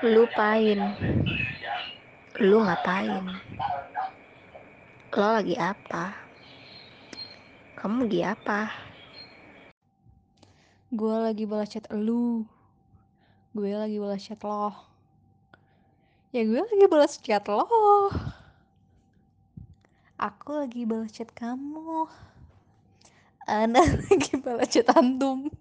Lu ngapain, lo lagi apa, kamu lagi apa? Gue lagi balas chat lu, gue lagi balas chat lo, ya gue lagi balas chat lo, aku lagi balas chat kamu, Ana lagi balas chat antum.